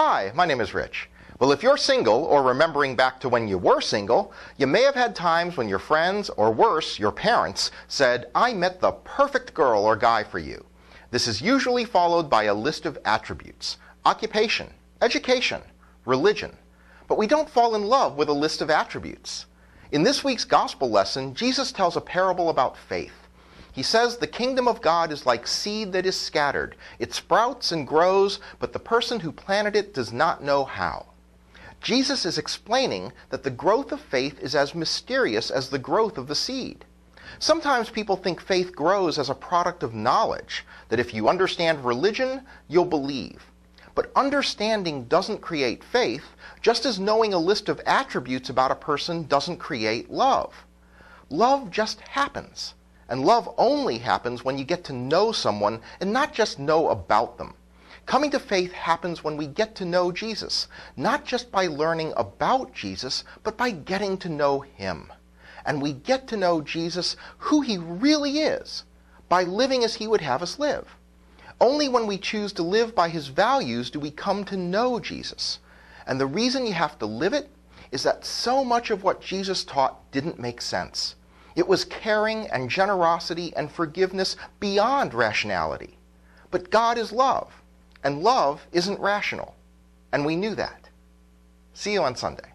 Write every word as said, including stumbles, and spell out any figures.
Hi, my name is Rich. Well, if you're single or remembering back to when you were single, you may have had times when your friends or worse, your parents said, I met the perfect girl or guy for you. This is usually followed by a list of attributes: occupation, education, religion. But we don't fall in love with a list of attributes. In this week's gospel lesson, Jesus tells a parable about faith. He says the kingdom of God is like seed that is scattered. It sprouts and grows, but the person who planted it does not know how. Jesus is explaining that the growth of faith is as mysterious as the growth of the seed. Sometimes people think faith grows as a product of knowledge, that if you understand religion, you'll believe. But understanding doesn't create faith, just as knowing a list of attributes about a person doesn't create love. Love just happens, and love only happens when you get to know someone and not just know about them. Coming to faith happens when we get to know Jesus, not just by learning about Jesus, but by getting to know him. And we get to know Jesus, who he really is, by living as he would have us live. Only when we choose to live by his values do we come to know Jesus. And the reason you have to live it is that so much of what Jesus taught didn't make sense. It was caring and generosity and forgiveness beyond rationality. But God is love. And love isn't rational, and we knew that. See you on Sunday.